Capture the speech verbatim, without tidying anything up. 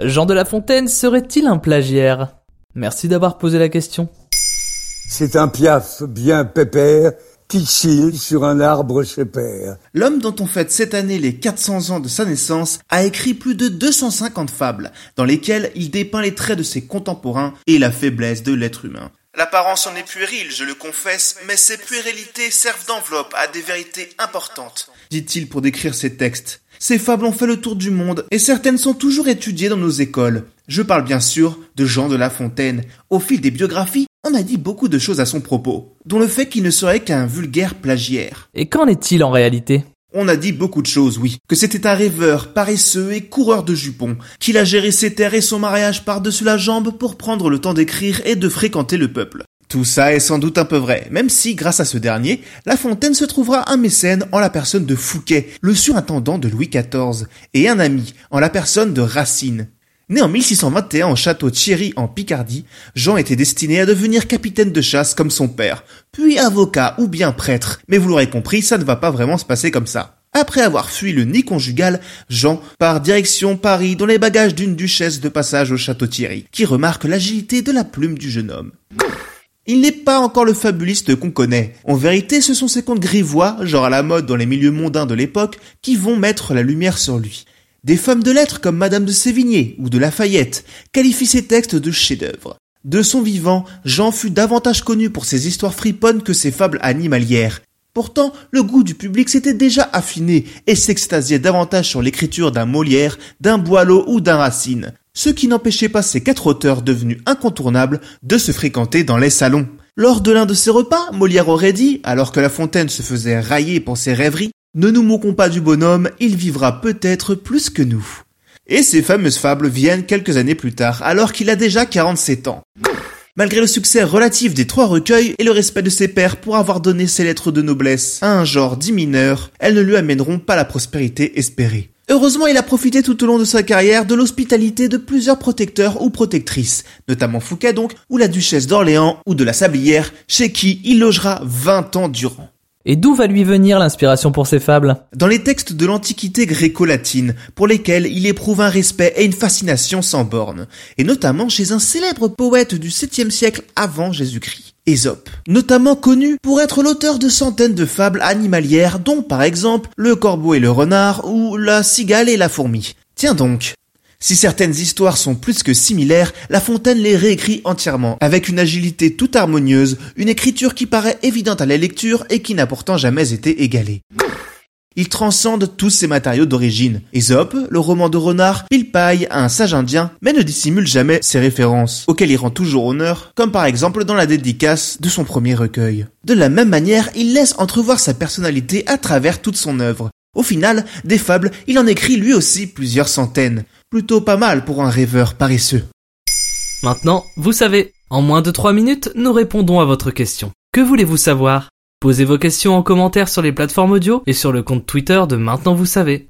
Jean de La Fontaine serait-il un plagiaire ? Merci d'avoir posé la question. C'est un piaf bien pépère qui chille sur un arbre chez père. L'homme dont on fête cette année les quatre cents ans de sa naissance a écrit plus de deux cent cinquante fables, dans lesquelles il dépeint les traits de ses contemporains et la faiblesse de l'être humain. L'apparence en est puérile, je le confesse, mais ces puérilités servent d'enveloppe à des vérités importantes, dit-il pour décrire ses textes. Ces fables ont fait le tour du monde et certaines sont toujours étudiées dans nos écoles. Je parle bien sûr de Jean de La Fontaine. Au fil des biographies, on a dit beaucoup de choses à son propos, dont le fait qu'il ne serait qu'un vulgaire plagiaire. Et qu'en est-il en réalité ? On a dit beaucoup de choses, oui. Que c'était un rêveur, paresseux et coureur de jupons, qu'il a géré ses terres et son mariage par-dessus la jambe pour prendre le temps d'écrire et de fréquenter le peuple. Tout ça est sans doute un peu vrai, même si, grâce à ce dernier, La Fontaine se trouvera un mécène en la personne de Fouquet, le surintendant de Louis quatorze, et un ami en la personne de Racine. Né en mille six cent vingt et un au Château-Thierry en Picardie, Jean était destiné à devenir capitaine de chasse comme son père, puis avocat ou bien prêtre, mais vous l'aurez compris, ça ne va pas vraiment se passer comme ça. Après avoir fui le nid conjugal, Jean part direction Paris dans les bagages d'une duchesse de passage au Château-Thierry, qui remarque l'agilité de la plume du jeune homme. Il n'est pas encore le fabuliste qu'on connaît. En vérité, ce sont ces contes grivois, genre à la mode dans les milieux mondains de l'époque, qui vont mettre la lumière sur lui. Des femmes de lettres comme Madame de Sévigné ou de Lafayette qualifient ses textes de chefs-d'œuvre. De son vivant, Jean fut davantage connu pour ses histoires friponnes que ses fables animalières. Pourtant, le goût du public s'était déjà affiné et s'extasiait davantage sur l'écriture d'un Molière, d'un Boileau ou d'un Racine. Ce qui n'empêchait pas ces quatre auteurs devenus incontournables de se fréquenter dans les salons. Lors de l'un de ces repas, Molière aurait dit, alors que La Fontaine se faisait railler pour ses rêveries, « Ne nous moquons pas du bonhomme, il vivra peut-être plus que nous. » Et ces fameuses fables viennent quelques années plus tard, alors qu'il a déjà quarante-sept ans. Malgré le succès relatif des trois recueils et le respect de ses pairs pour avoir donné ses lettres de noblesse à un genre diminueur, elles ne lui amèneront pas la prospérité espérée. Heureusement, il a profité tout au long de sa carrière de l'hospitalité de plusieurs protecteurs ou protectrices, notamment Fouquet donc, ou la Duchesse d'Orléans ou de la Sablière, chez qui il logera vingt ans durant. Et d'où va lui venir l'inspiration pour ces fables ? Dans les textes de l'Antiquité gréco-latine, pour lesquels il éprouve un respect et une fascination sans bornes, et notamment chez un célèbre poète du septième siècle avant Jésus-Christ. Ésope, notamment connu pour être l'auteur de centaines de fables animalières dont par exemple Le Corbeau et le Renard ou La Cigale et la Fourmi. Tiens donc, si certaines histoires sont plus que similaires, La Fontaine les réécrit entièrement, avec une agilité tout harmonieuse, une écriture qui paraît évidente à la lecture et qui n'a pourtant jamais été égalée. Il transcende tous ses matériaux d'origine. Aesop, le roman de renard, il paille à un sage indien, mais ne dissimule jamais ses références, auxquelles il rend toujours honneur, comme par exemple dans la dédicace de son premier recueil. De la même manière, il laisse entrevoir sa personnalité à travers toute son œuvre. Au final, des fables, il en écrit lui aussi plusieurs centaines. Plutôt pas mal pour un rêveur paresseux. Maintenant, vous savez, en moins de trois minutes, nous répondons à votre question. Que voulez-vous savoir ? Posez vos questions en commentaire sur les plateformes audio et sur le compte Twitter de Maintenant Vous Savez.